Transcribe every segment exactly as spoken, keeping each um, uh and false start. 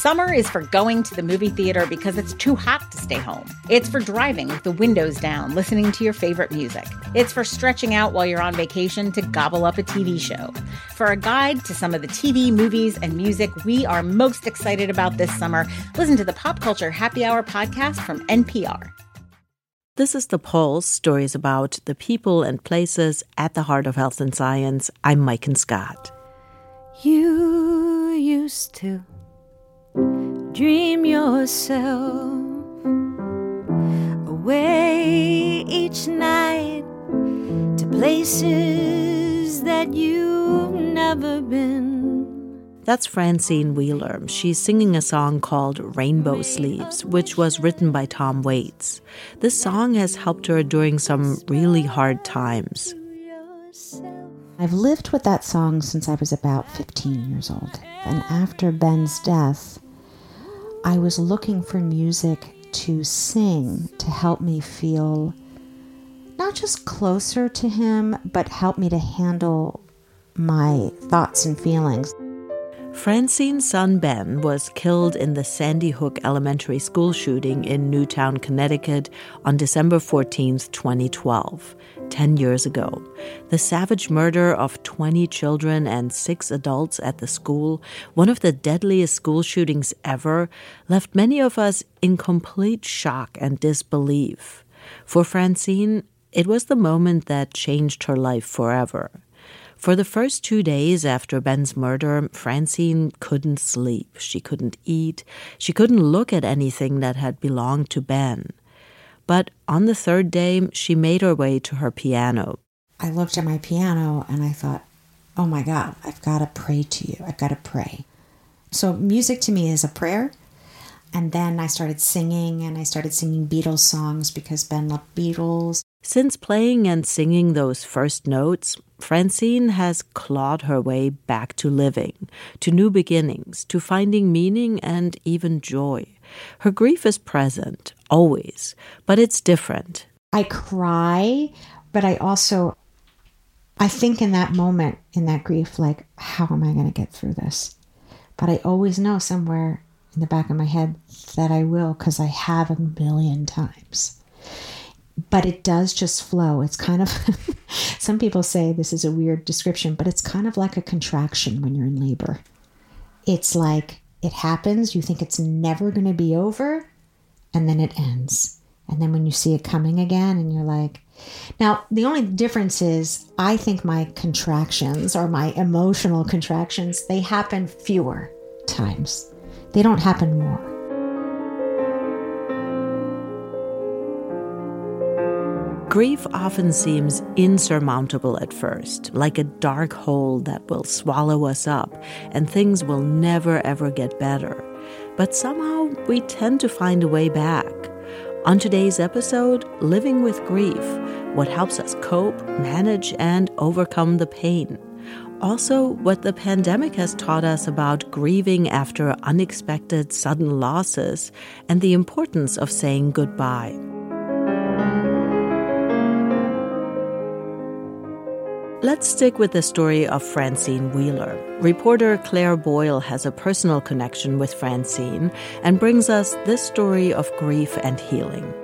Summer is for going to the movie theater because it's too hot to stay home. It's for driving with the windows down, listening to your favorite music. It's for stretching out while you're on vacation to gobble up a T V show. For a guide to some of the T V, movies, and music we are most excited about this summer, listen to the Pop Culture Happy Hour podcast from N P R. This is The Pulse, stories about the people and places at the heart of health and science. I'm Maiken Scott. You used to dream yourself away each night to places that you've never been. That's Francine Wheeler. She's singing a song called Rainbow Sleeves, which was written by Tom Waits. This song has helped her during some really hard times. I've lived with that song since I was about fifteen years old. And after Ben's death, I was looking for music to sing to help me feel not just closer to him, but help me to handle my thoughts and feelings. Francine's son Ben was killed in the Sandy Hook Elementary School shooting in Newtown, Connecticut on December fourteenth, twenty twelve, ten years ago. The savage murder of twenty children and six adults at the school, one of the deadliest school shootings ever, left many of us in complete shock and disbelief. For Francine, it was the moment that changed her life forever. For the first two days after Ben's murder, Francine couldn't sleep. She couldn't eat. She couldn't look at anything that had belonged to Ben. But on the third day, she made her way to her piano. I looked at my piano and I thought, oh my God, I've got to pray to you. I've got to pray. So music to me is a prayer. And then I started singing, and I started singing Beatles songs because Ben loved Beatles. Since playing and singing those first notes, Francine has clawed her way back to living, to new beginnings, to finding meaning and even joy. Her grief is present, always, but it's different. I cry, but I also, I think in that moment, in that grief, like, how am I going to get through this? But I always know somewhere in the back of my head that I will, because I have a million times. But it does just flow. It's kind of, some people say this is a weird description, but it's kind of like a contraction when you're in labor. It's like it happens, you think it's never going to be over, and then it ends. And then when you see it coming again, and you're like, now the only difference is I think my contractions or my emotional contractions, they happen fewer times. They don't happen more. Grief often seems insurmountable at first, like a dark hole that will swallow us up, and things will never ever get better. But somehow we tend to find a way back. On today's episode, Living with Grief, what helps us cope, manage, and overcome the pain. Also, what the pandemic has taught us about grieving after unexpected sudden losses and the importance of saying goodbye. Let's stick with the story of Francine Wheeler. Reporter Claire Boyle has a personal connection with Francine and brings us this story of grief and healing.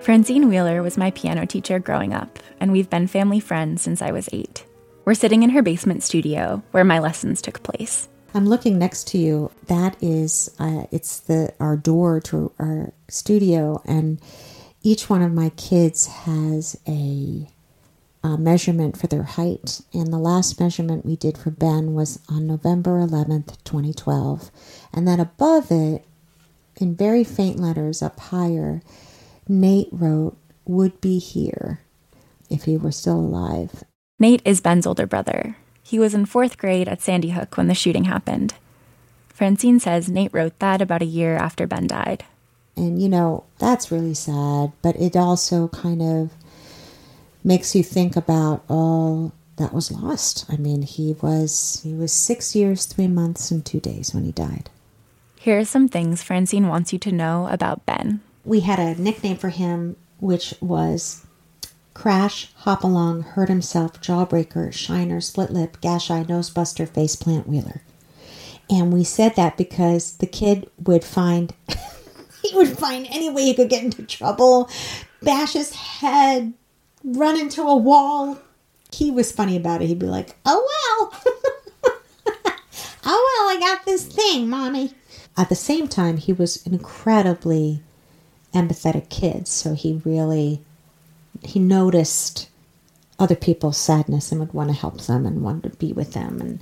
Francine Wheeler was my piano teacher growing up, and we've been family friends since I was eight. We're sitting in her basement studio where my lessons took place. I'm looking next to you. That is, uh, it's the our door to our studio, and each one of my kids has a... Uh, measurement for their height, and the last measurement we did for Ben was on November eleventh, twenty twelve, and then above it, in very faint letters up higher, Nate wrote, "Would be here," if he were still alive. Nate is Ben's older brother. He was in fourth grade at Sandy Hook when the shooting happened. Francine says Nate wrote that about a year after Ben died. And you know, that's really sad, but it also kind of makes you think about all that was lost. I mean, he was he was six years, three months, and two days when he died. Here are some things Francine wants you to know about Ben. We had a nickname for him, which was Crash, Hop Along, Hurt Himself, Jawbreaker, Shiner, Split Lip, Gash Eye, Nosebuster, Faceplant, Wheeler. And we said that because the kid would find, he would find any way he could get into trouble, bash his head, run into a wall. He was funny about it. He'd be like, oh, well, oh, well, I got this thing, Mommy. At the same time, he was an incredibly empathetic kid. So he really, he noticed other people's sadness and would want to help them and wanted to be with them. And,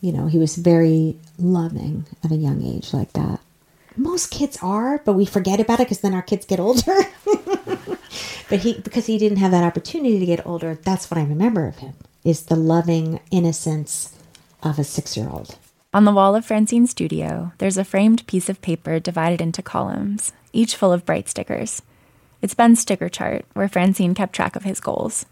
you know, he was very loving at a young age like that. Most kids are, but we forget about it because then our kids get older. But he, because he didn't have that opportunity to get older, that's what I remember of him, is the loving innocence of a six-year-old. On the wall of Francine's studio, there's a framed piece of paper divided into columns, each full of bright stickers. It's Ben's sticker chart, where Francine kept track of his goals.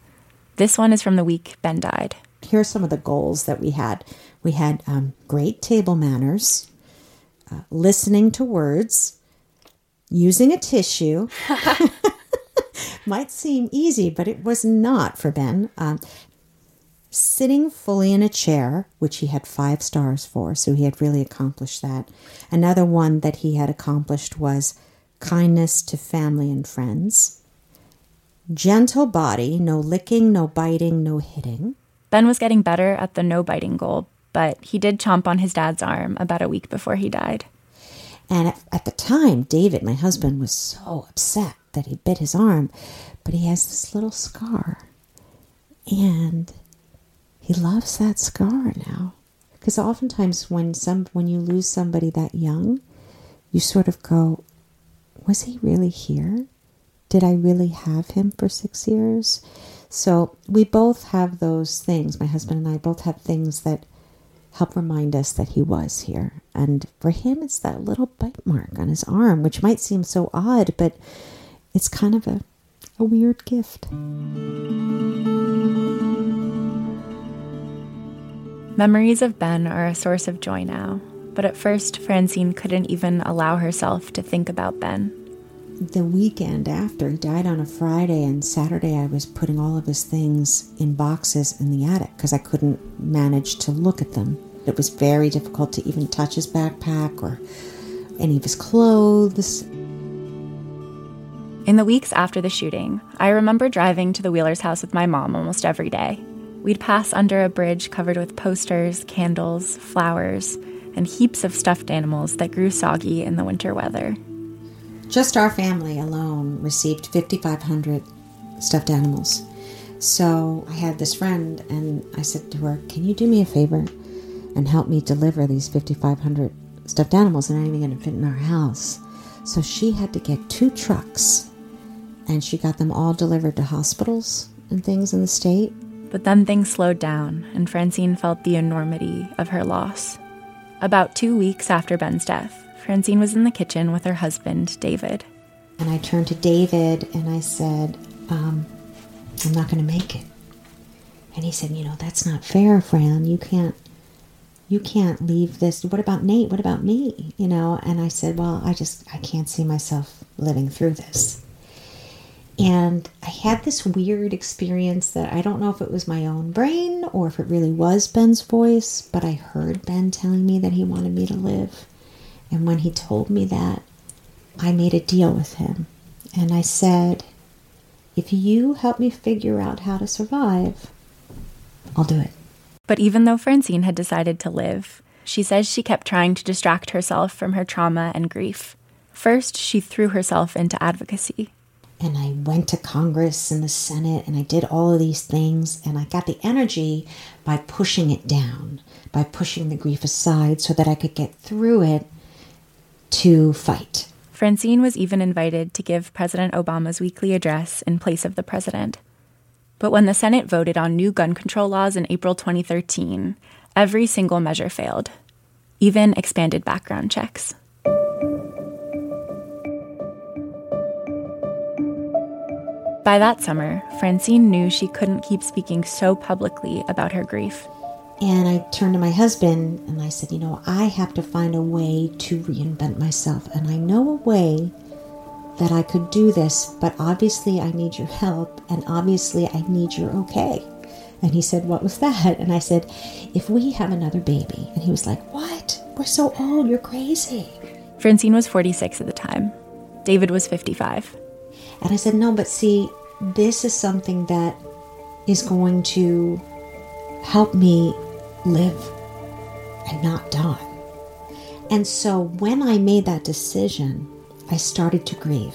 This one is from the week Ben died. Here are some of the goals that we had. We had um, great table manners, uh, listening to words, using a tissue. Might seem easy, but it was not for Ben. Um, sitting fully in a chair, which he had five stars for, so he had really accomplished that. Another one that he had accomplished was kindness to family and friends. Gentle body, no licking, no biting, no hitting. Ben was getting better at the no-biting goal, but he did chomp on his dad's arm about a week before he died. And at, at the time, David, my husband, was so upset that he bit his arm, but he has this little scar. And he loves that scar now. Because oftentimes when some when you lose somebody that young, you sort of go, was he really here? Did I really have him for six years? So we both have those things. My husband and I both have things that help remind us that he was here. And for him, it's that little bite mark on his arm, which might seem so odd, but it's kind of a, a weird gift. Memories of Ben are a source of joy now. But at first, Francine couldn't even allow herself to think about Ben. The weekend after, he died on a Friday, and Saturday I was putting all of his things in boxes in the attic because I couldn't manage to look at them. It was very difficult to even touch his backpack or any of his clothes. In the weeks after the shooting, I remember driving to the Wheelers' house with my mom almost every day. We'd pass under a bridge covered with posters, candles, flowers, and heaps of stuffed animals that grew soggy in the winter weather. Just our family alone received fifty-five hundred stuffed animals. So I had this friend, and I said to her, can you do me a favor and help me deliver these fifty-five hundred stuffed animals? They're not even going to fit in our house. So she had to get two trucks, and she got them all delivered to hospitals and things in the state. But then things slowed down, and Francine felt the enormity of her loss. About two weeks after Ben's death, Francine was in the kitchen with her husband, David. And I turned to David and I said, um, I'm not going to make it. And he said, you know, that's not fair, Fran. You can't, you can't leave this. What about Nate? What about me? You know, and I said, well, I just, I can't see myself living through this. And I had this weird experience that I don't know if it was my own brain or if it really was Ben's voice, but I heard Ben telling me that he wanted me to live. And when he told me that, I made a deal with him. And I said, if you help me figure out how to survive, I'll do it. But even though Francine had decided to live, she says she kept trying to distract herself from her trauma and grief. First, she threw herself into advocacy. And I went to Congress and the Senate, and I did all of these things, and I got the energy by pushing it down, by pushing the grief aside so that I could get through it to fight. Francine was even invited to give President Obama's weekly address in place of the president. But when the Senate voted on new gun control laws in April twenty thirteen, every single measure failed, even expanded background checks. By that summer, Francine knew she couldn't keep speaking so publicly about her grief. And I turned to my husband and I said, you know, I have to find a way to reinvent myself. And I know a way that I could do this, but obviously I need your help. And obviously I need your okay. And he said, what was that? And I said, if we have another baby. And he was like, what? we're so old, you're crazy. Francine was forty-six at the time. David was fifty-five. And I said, no, but see, this is something that is going to help me live and not die. And so when I made that decision, I started to grieve.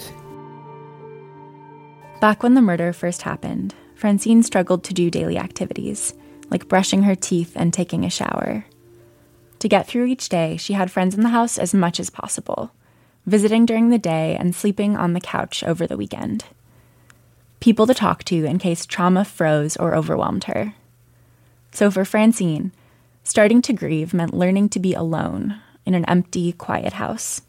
Back when the murder first happened, Francine struggled to do daily activities, like brushing her teeth and taking a shower. To get through each day, she had friends in the house as much as possible, visiting during the day and sleeping on the couch over the weekend. People to talk to in case trauma froze or overwhelmed her. So for Francine, starting to grieve meant learning to be alone in an empty, quiet house.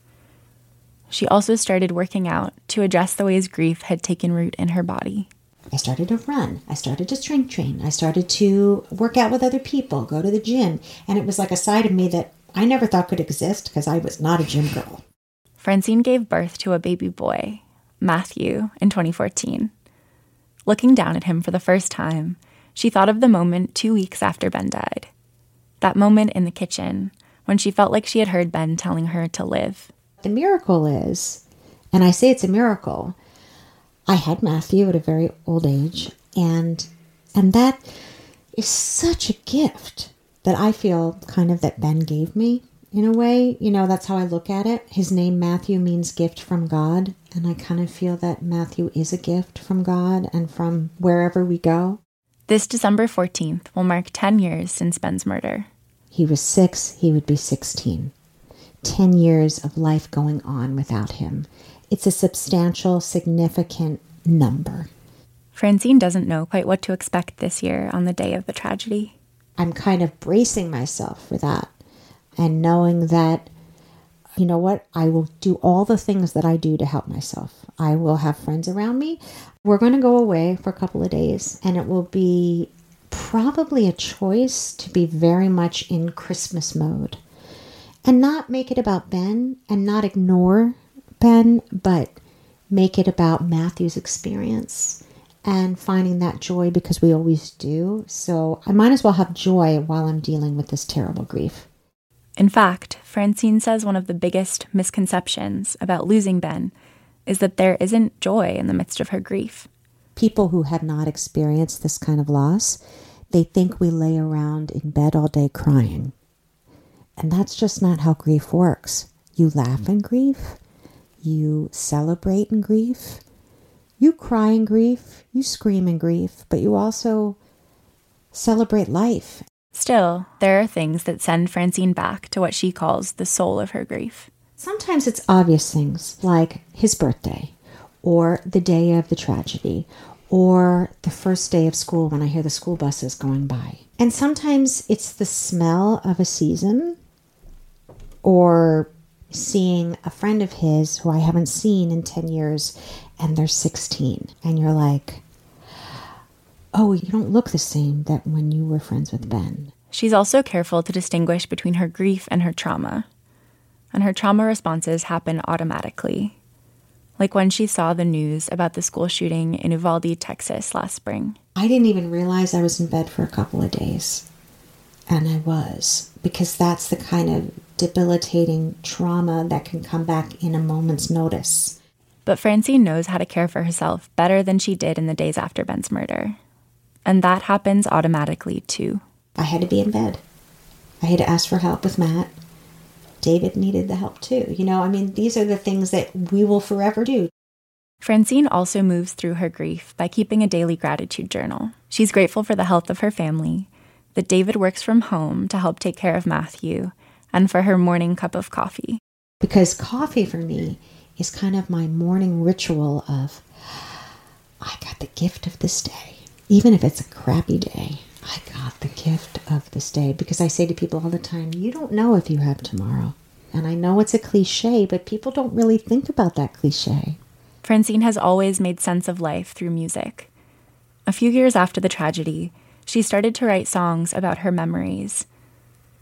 She also started working out to address the ways grief had taken root in her body. I started to run. I started to strength train. I started to work out with other people, go to the gym. And it was like a side of me that I never thought could exist because I was not a gym girl. Francine gave birth to a baby boy, Matthew, in twenty fourteen. Looking down at him for the first time, she thought of the moment two weeks after Ben died. That moment in the kitchen when she felt like she had heard Ben telling her to live. The miracle is, and I say it's a miracle, I had Matthew at a very old age, and and that is such a gift that I feel kind of that Ben gave me, in a way. You know, that's how I look at it. His name, Matthew, means gift from God, and I kind of feel that Matthew is a gift from God and from wherever we go. This December fourteenth will mark ten years since Ben's murder. He was six, he would be sixteen. Ten years of life going on without him. It's a substantial, significant number. Francine doesn't know quite what to expect this year on the day of the tragedy. I'm kind of bracing myself for that and knowing that, you know what, I will do all the things that I do to help myself. I will have friends around me. We're going to go away for a couple of days, and it will be probably a choice to be very much in Christmas mode and not make it about Ben and not ignore Ben, but make it about Matthew's experience and finding that joy, because we always do. So I might as well have joy while I'm dealing with this terrible grief. In fact, Francine says one of the biggest misconceptions about losing Ben is that there isn't joy in the midst of her grief. People who have not experienced this kind of loss, they think we lay around in bed all day crying. And that's just not how grief works. You laugh in grief. You celebrate in grief. You cry in grief. You scream in grief. But you also celebrate life. Still, there are things that send Francine back to what she calls the soul of her grief. Sometimes it's obvious things like his birthday or the day of the tragedy or the first day of school when I hear the school buses going by. And sometimes it's the smell of a season or seeing a friend of his who I haven't seen in ten years and they're sixteen. And you're like, oh, you don't look the same that when you were friends with Ben. She's also careful to distinguish between her grief and her trauma. And her trauma responses happen automatically. Like when she saw the news about the school shooting in Uvalde, Texas last spring. I didn't even realize I was in bed for a couple of days. And I was. Because that's the kind of debilitating trauma that can come back in a moment's notice. But Francine knows how to care for herself better than she did in the days after Ben's murder. And that happens automatically, too. I had to be in bed. I had to ask for help with Matt. David needed the help, too. You know, I mean, these are the things that we will forever do. Francine also moves through her grief by keeping a daily gratitude journal. She's grateful for the health of her family, that David works from home to help take care of Matthew, and for her morning cup of coffee. Because coffee, for me, is kind of my morning ritual of, I got the gift of this day. Even if it's a crappy day, I got the gift of this day. Because I say to people all the time, you don't know if you have tomorrow. And I know it's a cliche, but people don't really think about that cliche. Francine has always made sense of life through music. A few years after the tragedy, she started to write songs about her memories.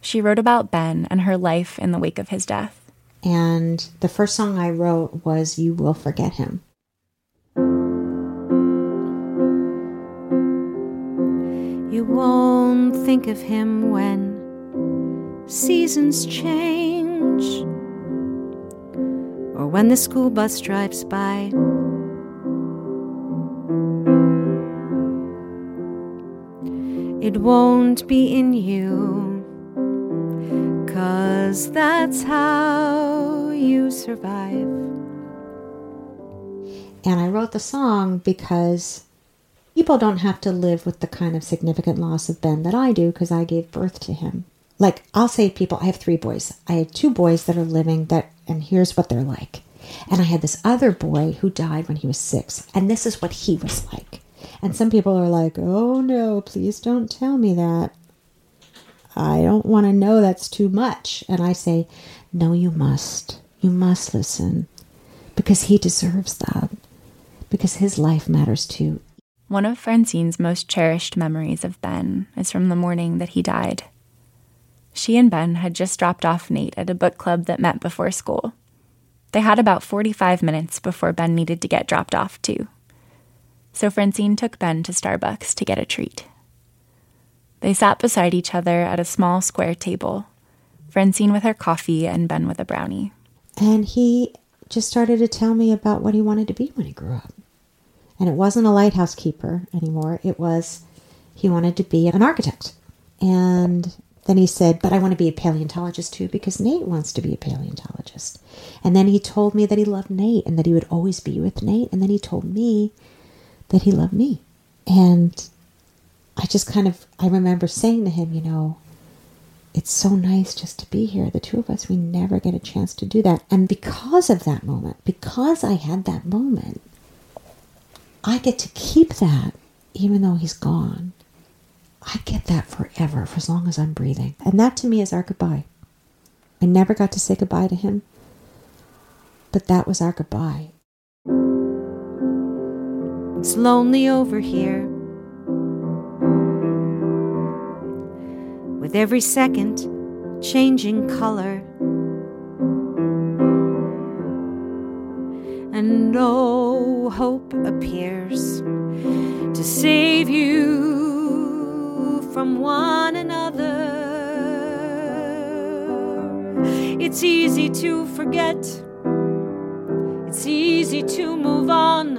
She wrote about Ben and her life in the wake of his death. And the first song I wrote was You Will Forget Him. You won't think of him when seasons change, or when the school bus drives by. It won't be in you, 'cause that's how you survive. And I wrote the song because people don't have to live with the kind of significant loss of Ben that I do, because I gave birth to him. Like, I'll say to people, I have three boys. I have two boys that are living, that, and here's what they're like. And I had this other boy who died when he was six, and this is what he was like. And some people are like, oh no, please don't tell me that. I don't want to know, that's too much. And I say, no, you must. You must listen, because he deserves that, because his life matters too. One of Francine's most cherished memories of Ben is from the morning that he died. She and Ben had just dropped off Nate at a book club that met before school. They had about forty-five minutes before Ben needed to get dropped off too. So Francine took Ben to Starbucks to get a treat. They sat beside each other at a small square table, Francine with her coffee and Ben with a brownie. And he just started to tell me about what he wanted to be when he grew up. And it wasn't a lighthouse keeper anymore. It was, he wanted to be an architect. And then he said, but I want to be a paleontologist too, because Nate wants to be a paleontologist. And then he told me that he loved Nate and that he would always be with Nate. And then he told me that he loved me. And I just kind of, I remember saying to him, you know, it's so nice just to be here. The two of us, we never get a chance to do that. And because of that moment, because I had that moment, I get to keep that even though he's gone. I get that forever, for as long as I'm breathing. And that to me is our goodbye. I never got to say goodbye to him, but that was our goodbye. It's lonely over here. With every second changing color. And no hope appears to save you from one another. It's easy to forget. It's easy to move on.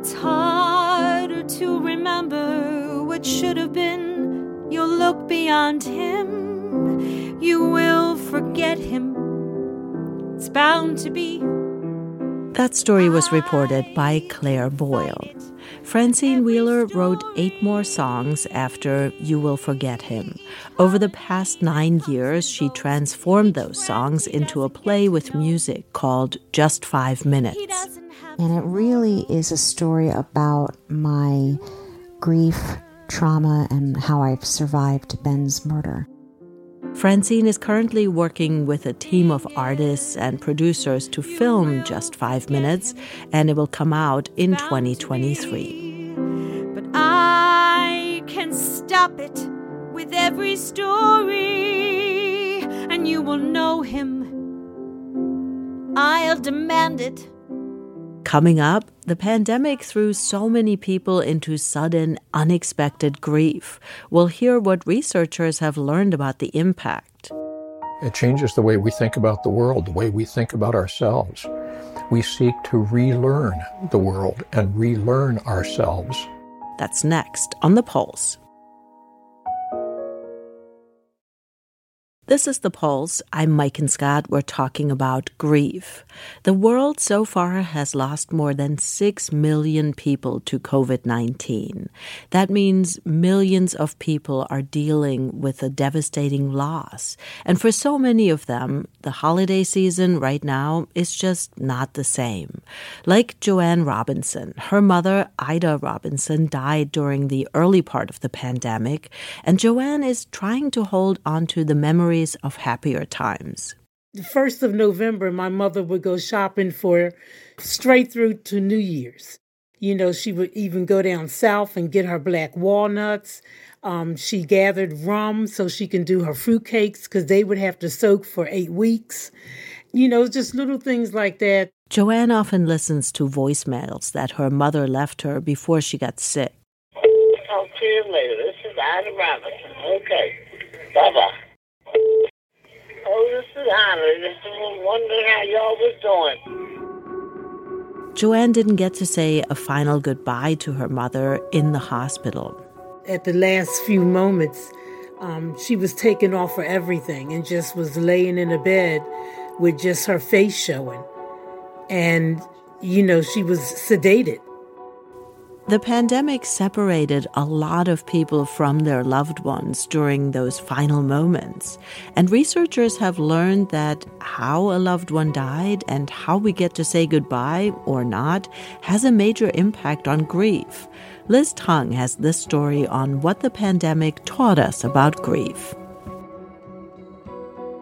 It's harder to remember what should have been. You'll look beyond him. You will forget him. It's bound to be. That story was reported by Claire Boyle. Francine Wheeler wrote eight more songs after You Will Forget Him. Over the past nine years, she transformed those songs into a play with music called Just Five Minutes. And it really is a story about my grief, trauma, and how I've survived Ben's murder. Francine is currently working with a team of artists and producers to film Just Five Minutes, and it will come out in twenty twenty-three. But I can stop it with every story, and you will know him. I'll demand it. Coming up, the pandemic threw so many people into sudden, unexpected grief. We'll hear what researchers have learned about the impact. It changes the way we think about the world, the way we think about ourselves. We seek to relearn the world and relearn ourselves. That's next on The Pulse. This is The Pulse. I'm Maiken Scott. We're talking about grief. The world so far has lost more than six million people to covid nineteen. That means millions of people are dealing with a devastating loss. And for so many of them, the holiday season right now is just not the same. Like Joanne Robinson, her mother, Ida Robinson, died during the early part of the pandemic, and Joanne is trying to hold on to the memory of happier times. The first of November, my mother would go shopping for straight through to New Year's. You know, she would even go down south and get her black walnuts. Um, she gathered rum so she can do her fruitcakes because they would have to soak for eight weeks. You know, just little things like that. Joanne often listens to voicemails that her mother left her before she got sick. I'll see you later. This is Anna Robinson. Okay. Bye-bye. oldest and honored, and wondering how y'all was doing. Joanne didn't get to say a final goodbye to her mother in the hospital. At the last few moments, um, she was taken off for everything and just was laying in a bed with just her face showing. And, you know, she was sedated. The pandemic separated a lot of people from their loved ones during those final moments. And researchers have learned that how a loved one died and how we get to say goodbye or not has a major impact on grief. Liz Tung has this story on what the pandemic taught us about grief.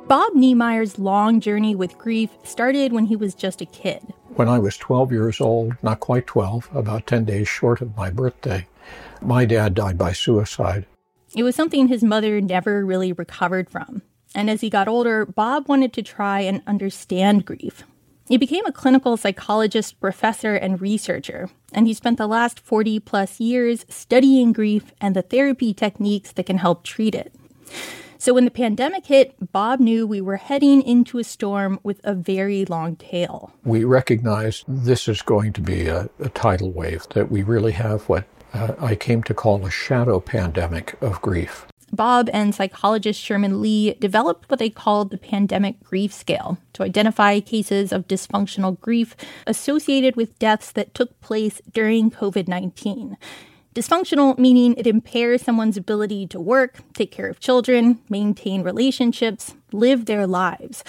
Bob Niemeyer's long journey with grief started when he was just a kid. When I was twelve years old, not quite twelve, about ten days short of my birthday, my dad died by suicide. It was something his mother never really recovered from. And as he got older, Bob wanted to try and understand grief. He became a clinical psychologist, professor, and researcher. And he spent the last forty plus years studying grief and the therapy techniques that can help treat it. So when the pandemic hit, Bob knew we were heading into a storm with a very long tail. We recognized this is going to be a, a tidal wave, that we really have what uh, I came to call a shadow pandemic of grief. Bob and psychologist Sherman Lee developed what they called the Pandemic Grief Scale to identify cases of dysfunctional grief associated with deaths that took place during covid nineteen. Dysfunctional, meaning it impairs someone's ability to work, take care of children, maintain relationships, live their lives.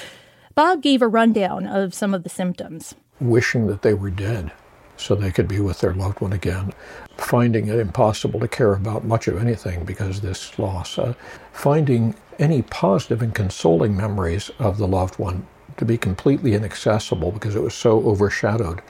Bob gave a rundown of some of the symptoms. Wishing that they were dead so they could be with their loved one again. Finding it impossible to care about much of anything because of this loss. Uh, finding any positive and consoling memories of the loved one to be completely inaccessible because it was so overshadowed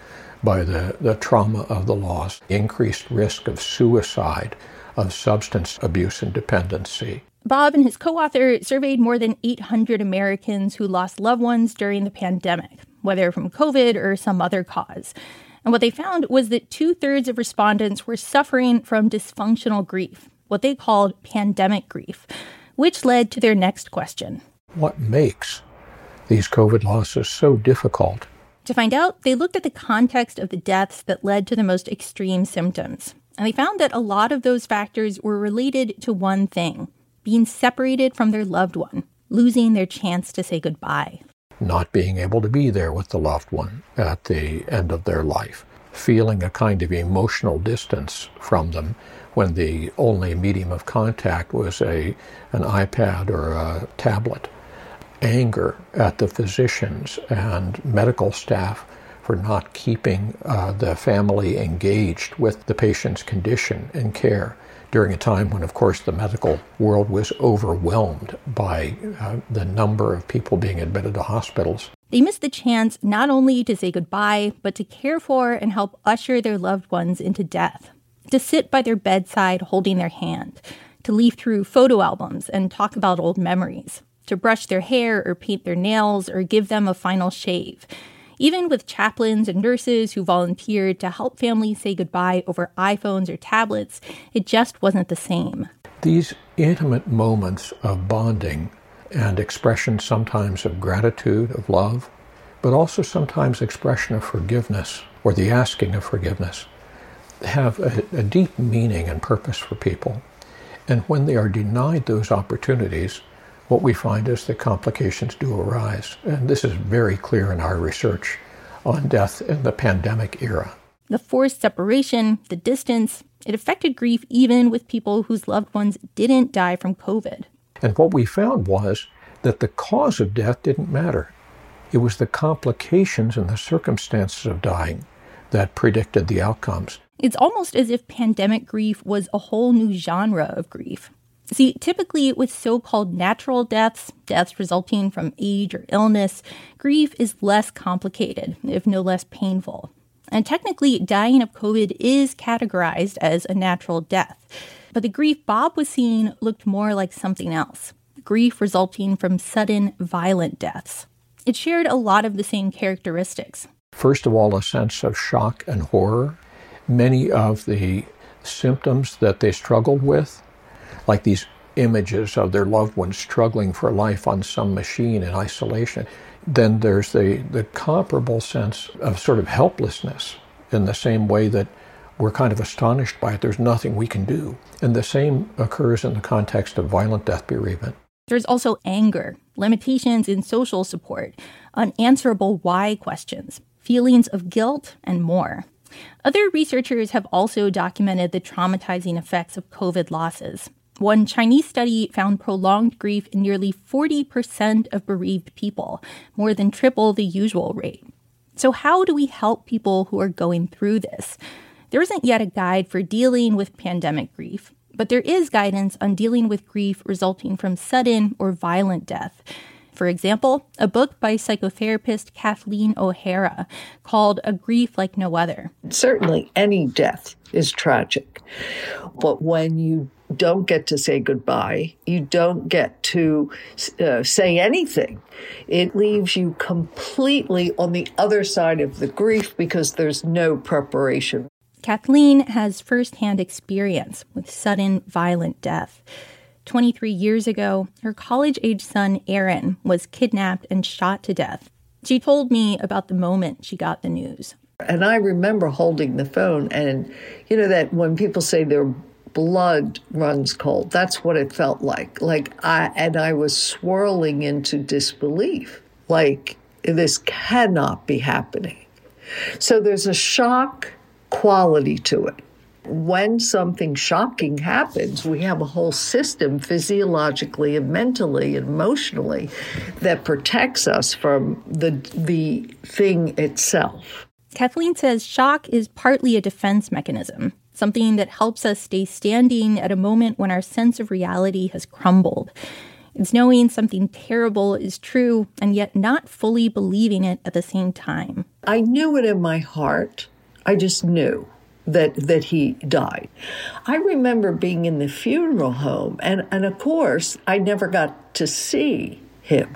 by the, the trauma of the loss, increased risk of suicide, of substance abuse and dependency. Bob and his co-author surveyed more than eight hundred Americans who lost loved ones during the pandemic, whether from COVID or some other cause. And what they found was that two-thirds of respondents were suffering from dysfunctional grief, what they called pandemic grief, which led to their next question. What makes these COVID losses so difficult? To find out, they looked at the context of the deaths that led to the most extreme symptoms. And they found that a lot of those factors were related to one thing, being separated from their loved one, losing their chance to say goodbye. Not being able to be there with the loved one at the end of their life. Feeling a kind of emotional distance from them when the only medium of contact was a, an iPad or a tablet. Anger at the physicians and medical staff for not keeping uh, the family engaged with the patient's condition and care during a time when, of course, the medical world was overwhelmed by uh, the number of people being admitted to hospitals. They missed the chance not only to say goodbye, but to care for and help usher their loved ones into death, to sit by their bedside holding their hand, to leaf through photo albums and talk about old memories, to brush their hair or paint their nails or give them a final shave. Even with chaplains and nurses who volunteered to help families say goodbye over iPhones or tablets, it just wasn't the same. These intimate moments of bonding and expression sometimes of gratitude, of love, but also sometimes expression of forgiveness or the asking of forgiveness, have a, a deep meaning and purpose for people. And when they are denied those opportunities, what we find is that complications do arise, and this is very clear in our research on death in the pandemic era. The forced separation, the distance, it affected grief even with people whose loved ones didn't die from COVID. And what we found was that the cause of death didn't matter. It was the complications and the circumstances of dying that predicted the outcomes. It's almost as if pandemic grief was a whole new genre of grief. See, typically with so-called natural deaths, deaths resulting from age or illness, grief is less complicated, if no less painful. And technically, dying of COVID is categorized as a natural death. But the grief Bob was seeing looked more like something else, grief resulting from sudden, violent deaths. It shared a lot of the same characteristics. First of all, a sense of shock and horror. Many of the symptoms that they struggled with, like these images of their loved ones struggling for life on some machine in isolation, then there's the, the comparable sense of sort of helplessness in the same way that we're kind of astonished by it. There's nothing we can do. And the same occurs in the context of violent death bereavement. There's also anger, limitations in social support, unanswerable why questions, feelings of guilt, and more. Other researchers have also documented the traumatizing effects of COVID losses. One Chinese study found prolonged grief in nearly forty percent of bereaved people, more than triple the usual rate. So how do we help people who are going through this? There isn't yet a guide for dealing with pandemic grief, but there is guidance on dealing with grief resulting from sudden or violent death. For example, a book by psychotherapist Kathleen O'Hara called A Grief Like No Other. Certainly any death is tragic, but when you don't get to say goodbye, you don't get to uh, say anything, it leaves you completely on the other side of the grief because there's no preparation. Kathleen has firsthand experience with sudden violent death. twenty-three years ago, her college-age son, Aaron, was kidnapped and shot to death. She told me about the moment she got the news. And I remember holding the phone, and you know that when people say their blood runs cold, that's what it felt like. Like I and I was swirling into disbelief, like this cannot be happening. So there's a shock quality to it. When something shocking happens, we have a whole system physiologically and mentally and emotionally that protects us from the the thing itself. Kathleen says shock is partly a defense mechanism, something that helps us stay standing at a moment when our sense of reality has crumbled. It's knowing something terrible is true and yet not fully believing it at the same time. I knew it in my heart. I just knew. That, that he died. I remember being in the funeral home, and, and of course, I never got to see him.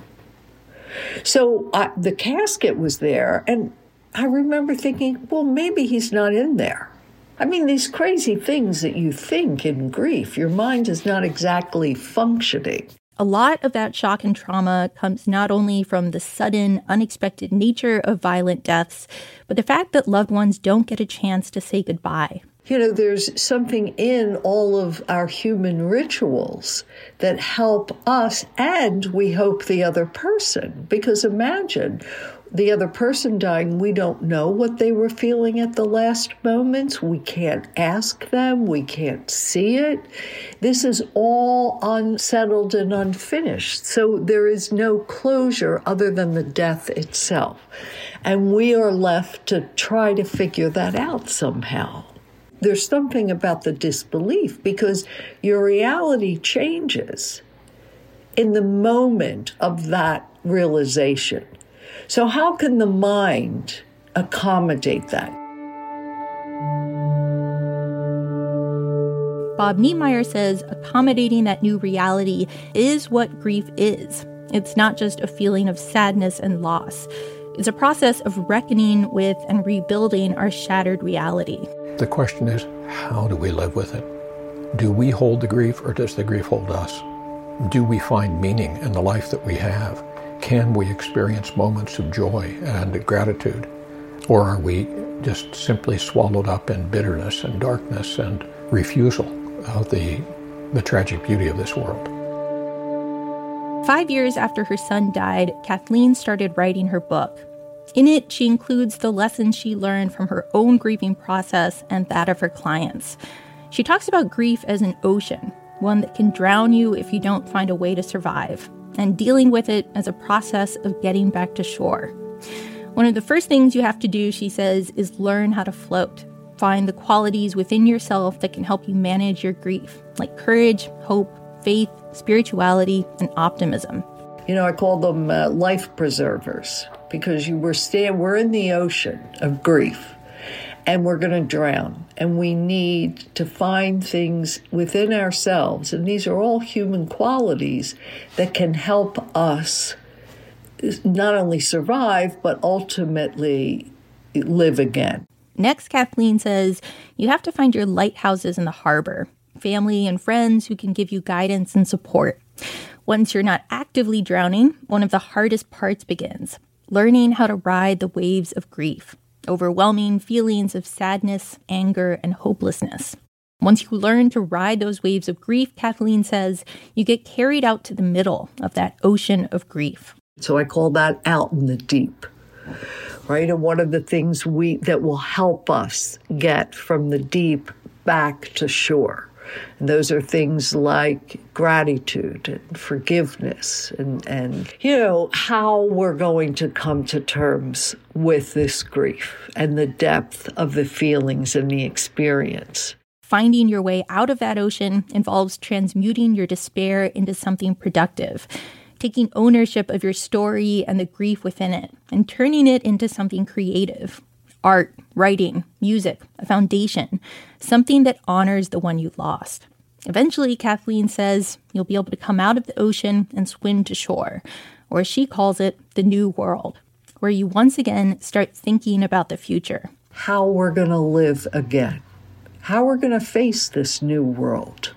So I, the casket was there, and I remember thinking, well, maybe he's not in there. I mean, these crazy things that you think in grief, your mind is not exactly functioning. A lot of that shock and trauma comes not only from the sudden, unexpected nature of violent deaths, but the fact that loved ones don't get a chance to say goodbye. You know, there's something in all of our human rituals that help us and we hope the other person. Because imagine the other person dying, we don't know what they were feeling at the last moments. We can't ask them. We can't see it. This is all unsettled and unfinished. So there is no closure other than the death itself. And we are left to try to figure that out somehow. There's something about the disbelief because your reality changes in the moment of that realization. So how can the mind accommodate that? Bob Niemeyer says accommodating that new reality is what grief is. It's not just a feeling of sadness and loss. It's a process of reckoning with and rebuilding our shattered reality. The question is, how do we live with it? Do we hold the grief or does the grief hold us? Do we find meaning in the life that we have? Can we experience moments of joy and gratitude? Or are we just simply swallowed up in bitterness and darkness and refusal of the, the tragic beauty of this world? Five years after her son died, Kathleen started writing her book. In it, she includes the lessons she learned from her own grieving process and that of her clients. She talks about grief as an ocean, one that can drown you if you don't find a way to survive, and dealing with it as a process of getting back to shore. One of the first things you have to do, she says, is learn how to float. Find the qualities within yourself that can help you manage your grief, like courage, hope, faith, spirituality, and optimism. You know, I call them uh, life preservers because you were stand, we're in the ocean of grief and we're going to drown. And we need to find things within ourselves. And these are all human qualities that can help us not only survive, but ultimately live again. Next, Kathleen says, you have to find your lighthouses in the harbor. family and friends who can give you guidance and support. Once you're not actively drowning, one of the hardest parts begins, learning how to ride the waves of grief, overwhelming feelings of sadness, anger, and hopelessness. Once you learn to ride those waves of grief, Kathleen says, you get carried out to the middle of that ocean of grief. So I call that out in the deep, right? And one of the things we that will help us get from the deep back to shore. And those are things like gratitude and forgiveness and, and, you know, how we're going to come to terms with this grief and the depth of the feelings and the experience. Finding your way out of that ocean involves transmuting your despair into something productive, taking ownership of your story and the grief within it, and turning it into something creative. Art, writing, music, a foundation, something that honors the one you lost. Eventually, Kathleen says, you'll be able to come out of the ocean and swim to shore, or as she calls it, the new world, where you once again start thinking about the future. How we're going to live again. How we're going to face this new world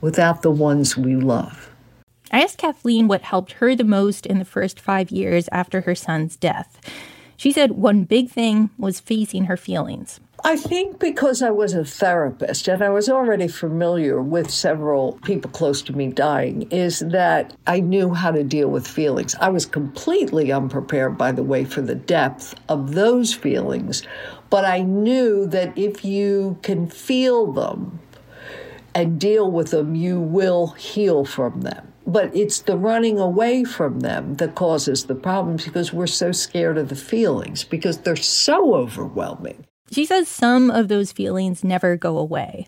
without the ones we love. I asked Kathleen what helped her the most in the first five years after her son's death. She said one big thing was facing her feelings. I think because I was a therapist and I was already familiar with several people close to me dying, is that I knew how to deal with feelings. I was completely unprepared, by the way, for the depth of those feelings. But I knew that if you can feel them and deal with them, you will heal from them. But it's the running away from them that causes the problems because we're so scared of the feelings because they're so overwhelming. She says some of those feelings never go away.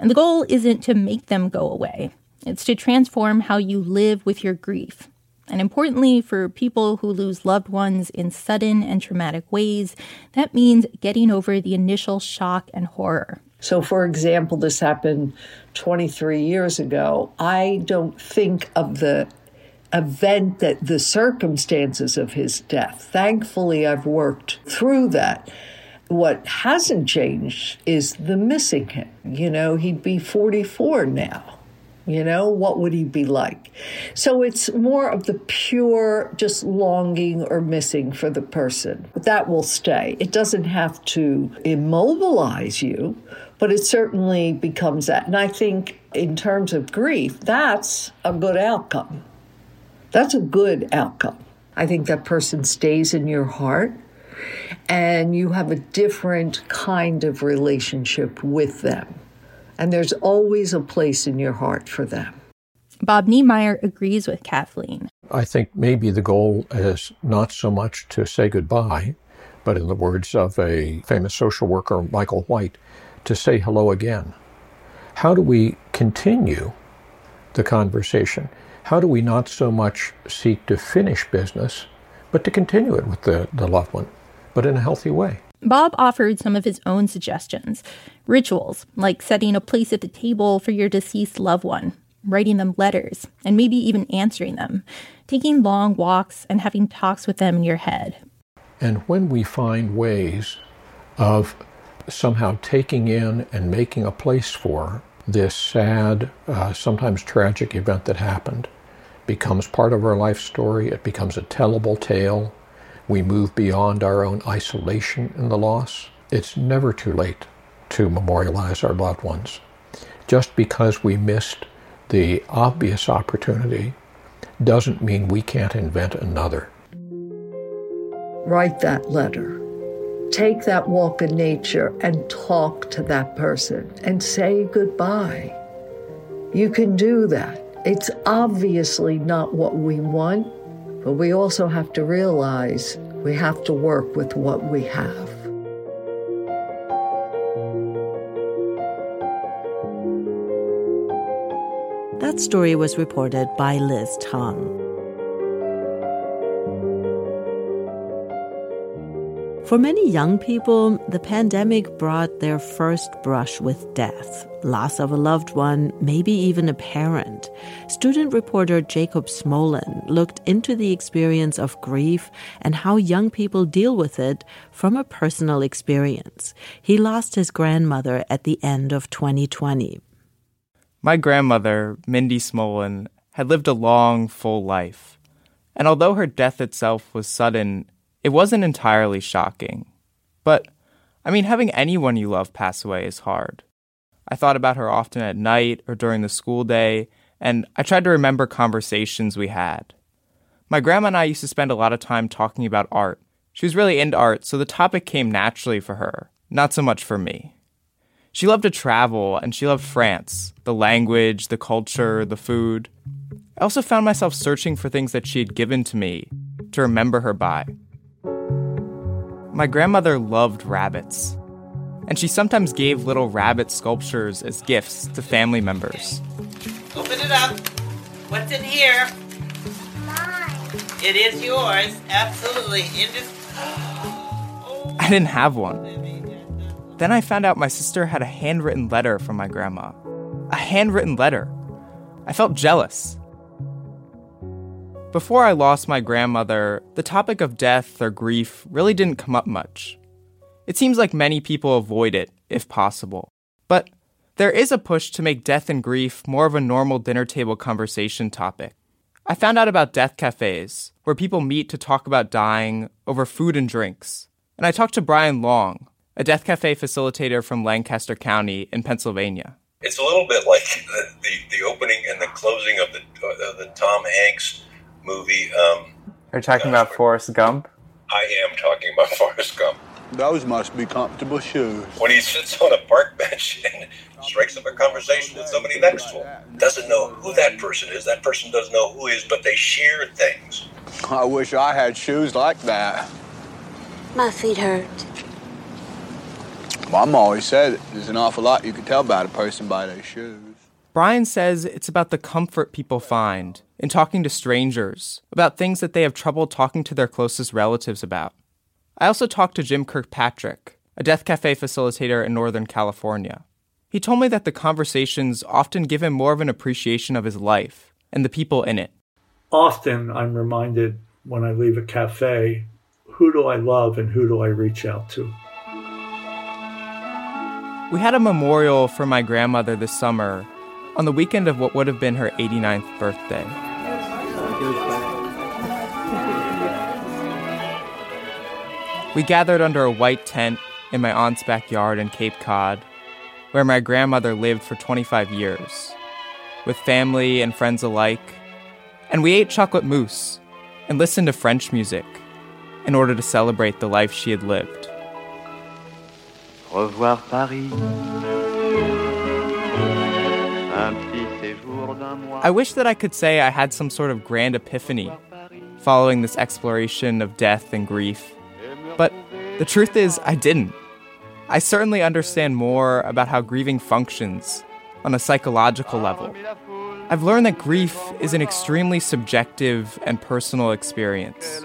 And the goal isn't to make them go away. It's to transform how you live with your grief. And importantly, for people who lose loved ones in sudden and traumatic ways, that means getting over the initial shock and horror. So, for example, this happened twenty-three years ago. I don't think of the event, that the circumstances of his death. Thankfully, I've worked through that. What hasn't changed is the missing him. You know, he'd be forty-four now. You know, what would he be like? So it's more of the pure just longing or missing for the person. That will stay. It doesn't have to immobilize you, but it certainly becomes that. And I think in terms of grief, that's a good outcome. That's a good outcome. I think that person stays in your heart and you have a different kind of relationship with them. And there's always a place in your heart for them. Bob Niemeyer agrees with Kathleen. I think maybe the goal is not so much to say goodbye, but in the words of a famous social worker, Michael White, to say hello again. How do we continue the conversation? How do we not so much seek to finish business, but to continue it with the, the loved one, but in a healthy way? Bob offered some of his own suggestions. Rituals, like setting a place at the table for your deceased loved one, writing them letters, and maybe even answering them, taking long walks and having talks with them in your head. And when we find ways of somehow taking in and making a place for this sad, uh, sometimes tragic event that happened, becomes part of our life story, it becomes a tellable tale. We move beyond our own isolation in the loss. It's never too late to memorialize our loved ones. Just because we missed the obvious opportunity doesn't mean we can't invent another. Write that letter. Take that walk in nature and talk to that person and say goodbye. You can do that. It's obviously not what we want, but we also have to realize we have to work with what we have. That story was reported by Liz Tong. For many young people, the pandemic brought their first brush with death, loss of a loved one, maybe even a parent. Student reporter Jacob Smolin looked into the experience of grief and how young people deal with it from a personal experience. He lost his grandmother at the end of twenty twenty. My grandmother, Mindy Smolin, had lived a long, full life. And although her death itself was sudden, it wasn't entirely shocking. But, I mean, having anyone you love pass away is hard. I thought about her often at night or during the school day, and I tried to remember conversations we had. My grandma and I used to spend a lot of time talking about art. She was really into art, so the topic came naturally for her, not so much for me. She loved to travel, and she loved France, the language, the culture, the food. I also found myself searching for things that she had given to me to remember her by. My grandmother loved rabbits, and she sometimes gave little rabbit sculptures as gifts to family members. Okay. Open it up. What's in here? Mine. It is yours, absolutely. Indis- oh. I didn't have one. Then I found out my sister had a handwritten letter from my grandma. A handwritten letter. I felt jealous. Before I lost my grandmother, the topic of death or grief really didn't come up much. It seems like many people avoid it, if possible. But there is a push to make death and grief more of a normal dinner table conversation topic. I found out about death cafes, where people meet to talk about dying over food and drinks. And I talked to Brian Long, a death cafe facilitator from Lancaster County in Pennsylvania. It's a little bit like the, the, the opening and the closing of the uh, the Tom Hanks movie. Um, Are you talking uh, about Forrest Gump? I am talking about Forrest Gump. Those must be comfortable shoes. When he sits on a park bench and strikes up a conversation with somebody next to him, doesn't know who that person is, that person doesn't know who he is, but they share things. I wish I had shoes like that. My feet hurt. Mom always said there's an awful lot you can tell about a person by their shoes. Brian says it's about the comfort people find in talking to strangers, about things that they have trouble talking to their closest relatives about. I also talked to Jim Kirkpatrick, a death cafe facilitator in Northern California. He told me that the conversations often give him more of an appreciation of his life and the people in it. Often I'm reminded when I leave a cafe, who do I love and who do I reach out to? We had a memorial for my grandmother this summer on the weekend of what would have been her eighty-ninth birthday. We gathered under a white tent in my aunt's backyard in Cape Cod, where my grandmother lived for twenty-five years, with family and friends alike. And we ate chocolate mousse and listened to French music in order to celebrate the life she had lived. Revoir Paris. I wish that I could say I had some sort of grand epiphany following this exploration of death and grief, but the truth is I didn't. I certainly understand more about how grieving functions on a psychological level. I've learned that grief is an extremely subjective and personal experience.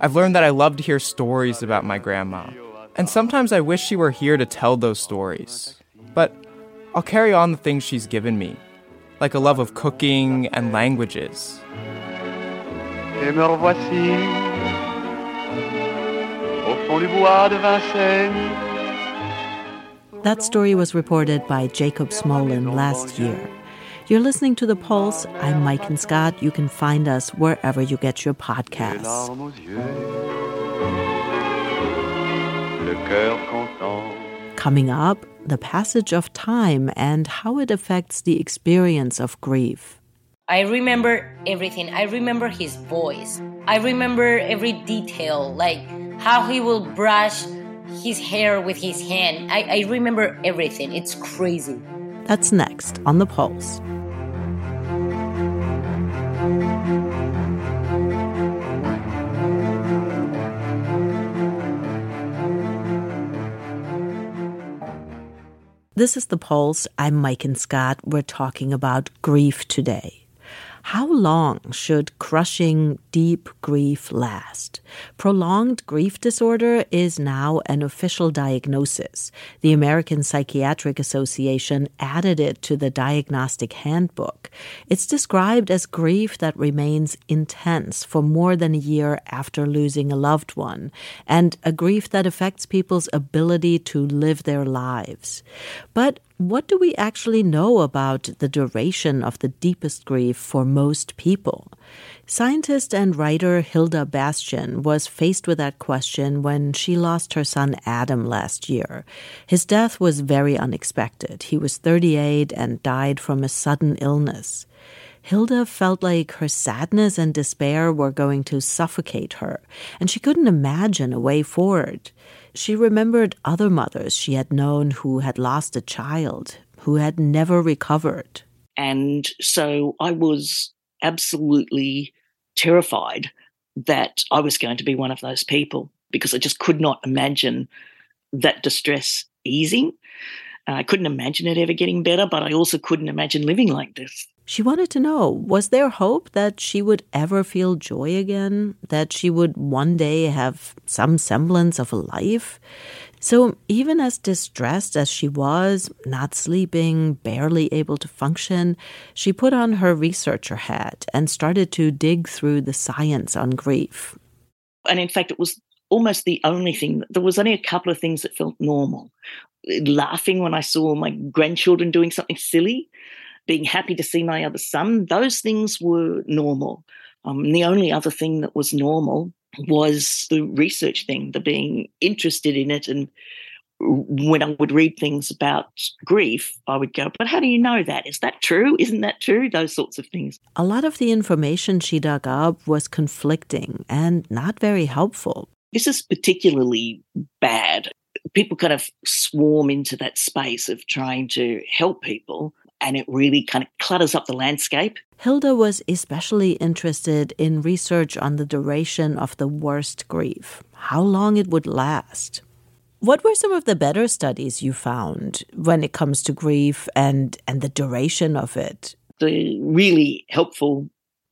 I've learned that I love to hear stories about my grandma. And sometimes I wish she were here to tell those stories. But I'll carry on the things she's given me, like a love of cooking and languages. That story was reported by Jacob Smolin last year. You're listening to The Pulse. I'm Maiken Scott. You can find us wherever you get your podcasts. Coming up, the passage of time and how it affects the experience of grief. I remember everything. I remember his voice. I remember every detail, like how he will brush his hair with his hand. I, I remember everything. It's crazy. That's next on The Pulse. This is The Pulse. I'm Maiken Scott. We're talking about grief today. How long should crushing, deep grief last? Prolonged grief disorder is now an official diagnosis. The American Psychiatric Association added it to the diagnostic handbook. It's described as grief that remains intense for more than a year after losing a loved one, and a grief that affects people's ability to live their lives. But What do we actually know about the duration of the deepest grief for most people? Scientist and writer Hilda Bastian was faced with that question when she lost her son Adam last year. His death was very unexpected. He was thirty-eight and died from a sudden illness. Hilda felt like her sadness and despair were going to suffocate her, and she couldn't imagine a way forward. She remembered other mothers she had known who had lost a child, who had never recovered. And so I was absolutely terrified that I was going to be one of those people, because I just could not imagine that distress easing. I couldn't imagine it ever getting better, but I also couldn't imagine living like this. She wanted to know, was there hope that she would ever feel joy again, that she would one day have some semblance of a life? So even as distressed as she was, not sleeping, barely able to function, she put on her researcher hat and started to dig through the science on grief. And in fact, it was almost the only thing. There was only a couple of things that felt normal. Laughing when I saw my grandchildren doing something silly, being happy to see my other son, those things were normal. Um, the only other thing that was normal was the research thing, the being interested in it. And when I would read things about grief, I would go, but how do you know that? Is that true? Isn't that true? Those sorts of things. A lot of the information she dug up was conflicting and not very helpful. This is particularly bad. People kind of swarm into that space of trying to help people, and it really kind of clutters up the landscape. Hilda was especially interested in research on the duration of the worst grief, how long it would last. What were some of the better studies you found when it comes to grief and, and the duration of it? The really helpful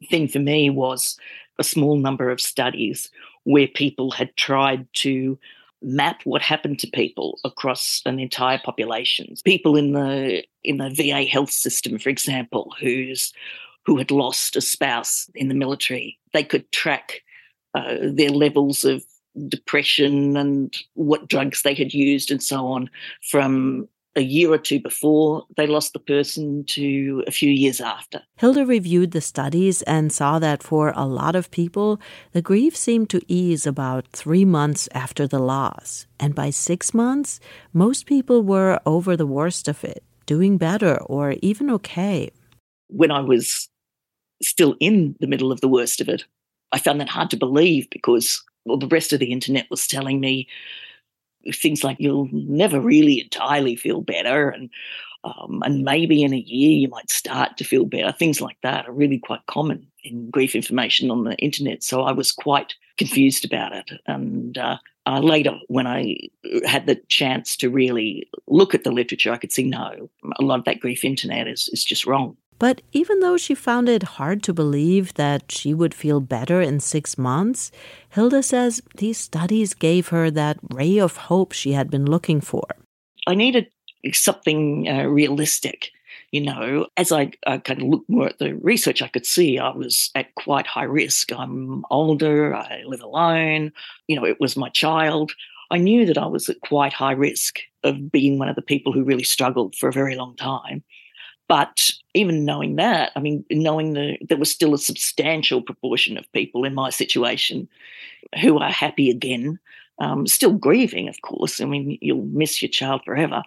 thing for me was a small number of studies where people had tried to map what happened to people across an entire population. People in the in the V A health system, for example, who's who had lost a spouse in the military, they could track uh, their levels of depression and what drugs they had used and so on from a year or two before they lost the person to a few years after. Hilda reviewed the studies and saw that for a lot of people, the grief seemed to ease about three months after the loss. And by six months, most people were over the worst of it, doing better or even okay. When I was still in the middle of the worst of it, I found that hard to believe because well, the rest of the internet was telling me things like you'll never really entirely feel better and um, and maybe in a year you might start to feel better. Things like that are really quite common in grief information on the internet. So I was quite confused about it. And uh, uh, later when I had the chance to really look at the literature, I could see no, a lot of that grief internet is, is just wrong. But even though she found it hard to believe that she would feel better in six months, Hilda says these studies gave her that ray of hope she had been looking for. I needed something uh, realistic, you know. As I, I kind of looked more at the research, I could see I was at quite high risk. I'm older, I live alone, you know, it was my child. I knew that I was at quite high risk of being one of the people who really struggled for a very long time. But even knowing that, I mean, knowing that there was still a substantial proportion of people in my situation who are happy again, um, still grieving, of course. I mean, you'll miss your child forever,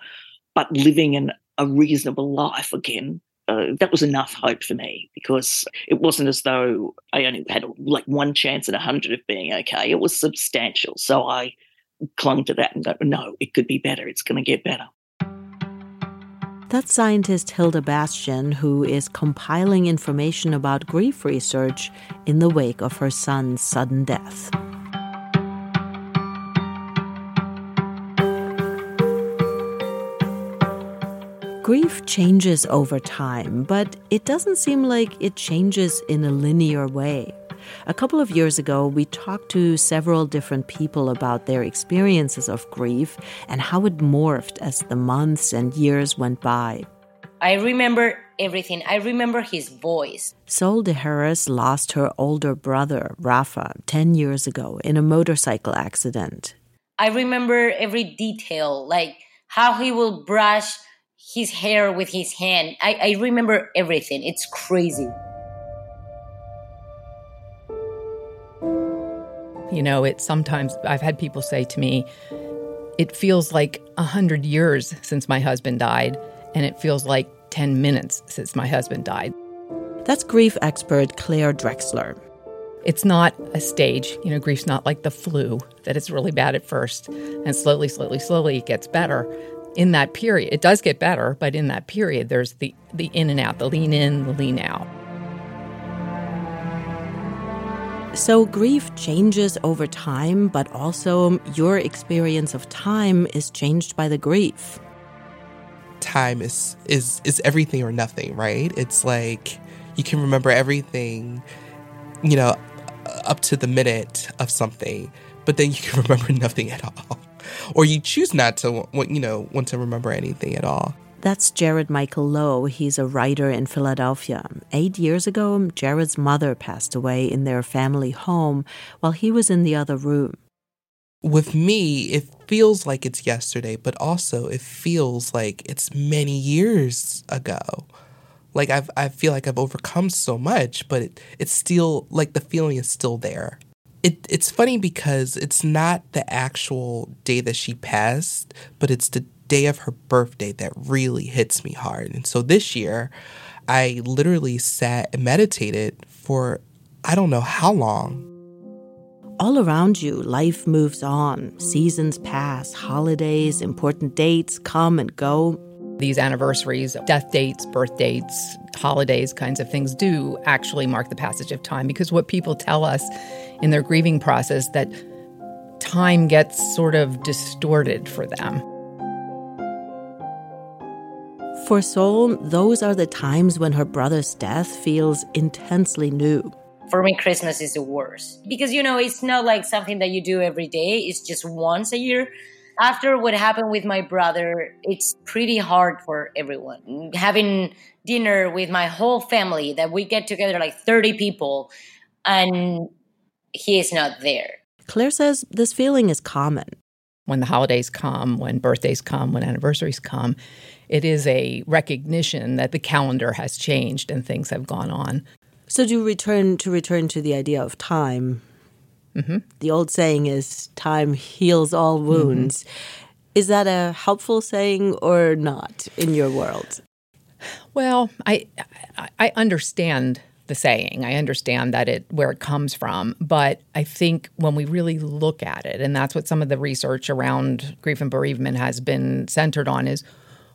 but living in a reasonable life again, uh, that was enough hope for me because it wasn't as though I only had like one chance in a hundred of being okay. It was substantial. So I clung to that and go, no, it could be better. It's going to get better. That's scientist Hilda Bastian, who is compiling information about grief research in the wake of her son's sudden death. Grief changes over time, but it doesn't seem like it changes in a linear way. A couple of years ago, we talked to several different people about their experiences of grief and how it morphed as the months and years went by. I remember everything. I remember his voice. Sol de Harris lost her older brother, Rafa, ten years ago in a motorcycle accident. I remember every detail, like how he will brush his hair with his hand. I, I remember everything. It's crazy. You know, it's sometimes, I've had people say to me, it feels like one hundred years since my husband died, and it feels like ten minutes since my husband died. That's grief expert Claire Drexler. It's not a stage. You know, grief's not like the flu, that it's really bad at first, and slowly, slowly, slowly it gets better. In that period, it does get better, but in that period, there's the, the in and out, the lean in, the lean out. So grief changes over time, but also your experience of time is changed by the grief. Time is is is everything or nothing, right? It's like you can remember everything, you know, up to the minute of something, but then you can remember nothing at all. Or you choose not to, you know, want to remember anything at all. That's Jared Michael Lowe. He's a writer in Philadelphia. Eight years ago, Jared's mother passed away in their family home while he was in the other room. With me, it feels like it's yesterday, but also it feels like it's many years ago. Like, I've, I feel like I've overcome so much, but it, it's still, like, the feeling is still there. It, it's funny because it's not the actual day that she passed, but it's the day of her birthday that really hits me hard. And so this year, I literally sat and meditated for I don't know how long. All around you, life moves on. Seasons pass, holidays, important dates come and go. These anniversaries, death dates, birth dates, holidays, kinds of things do actually mark the passage of time, because what people tell us in their grieving process, that time gets sort of distorted for them. For Sol, those are the times when her brother's death feels intensely new. For me, Christmas is the worst. Because, you know, it's not like something that you do every day. It's just once a year. After what happened with my brother, it's pretty hard for everyone. Having dinner with my whole family, that we get together like thirty people, and he is not there. Claire says this feeling is common. When the holidays come, when birthdays come, when anniversaries come, it is a recognition that the calendar has changed and things have gone on. So to return to return to the idea of time, mm-hmm. the old saying is time heals all wounds. Mm-hmm. Is that a helpful saying or not in your world? Well, I I understand the saying. I understand that it where it comes from, but I think when we really look at it, and that's what some of the research around grief and bereavement has been centered on, is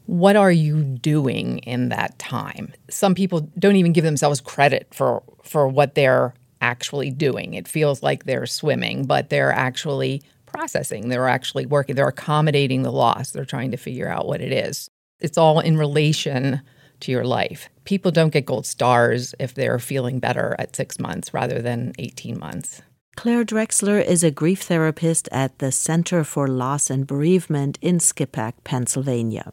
what are you doing in that time? Some people don't even give themselves credit for, for what they're actually doing. It feels like they're swimming, but they're actually processing. They're actually working. They're accommodating the loss. They're trying to figure out what it is. It's all in relation to your life. People don't get gold stars if they're feeling better at six months rather than eighteen months. Claire Drexler is a grief therapist at the Center for Loss and Bereavement in Skipack, Pennsylvania.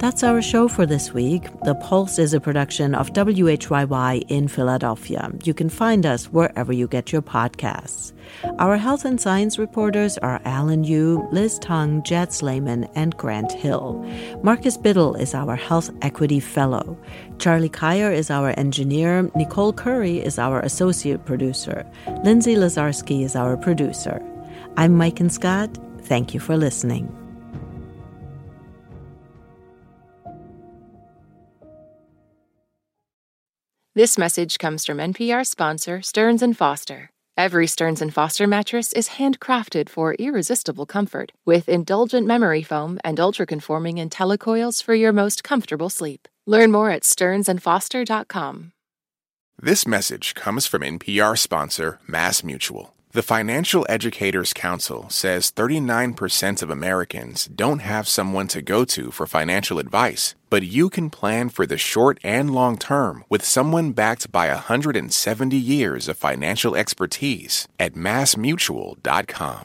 That's our show for this week. The Pulse is a production of W H Y Y in Philadelphia. You can find us wherever you get your podcasts. Our health and science reporters are Alan Yu, Liz Tung, Jed Slayman, and Grant Hill. Marcus Biddle is our Health Equity Fellow. Charlie Kier is our engineer. Nicole Curry is our associate producer. Lindsay Lazarski is our producer. I'm Maiken Scott. Thank you for listening. This message comes from N P R sponsor Stearns and Foster. Every Stearns and Foster mattress is handcrafted for irresistible comfort, with indulgent memory foam and ultra-conforming IntelliCoils for your most comfortable sleep. Learn more at stearns and foster dot com. This message comes from N P R sponsor MassMutual. The Financial Educators Council says thirty-nine percent of Americans don't have someone to go to for financial advice, but you can plan for the short and long term with someone backed by one hundred seventy years of financial expertise at mass mutual dot com.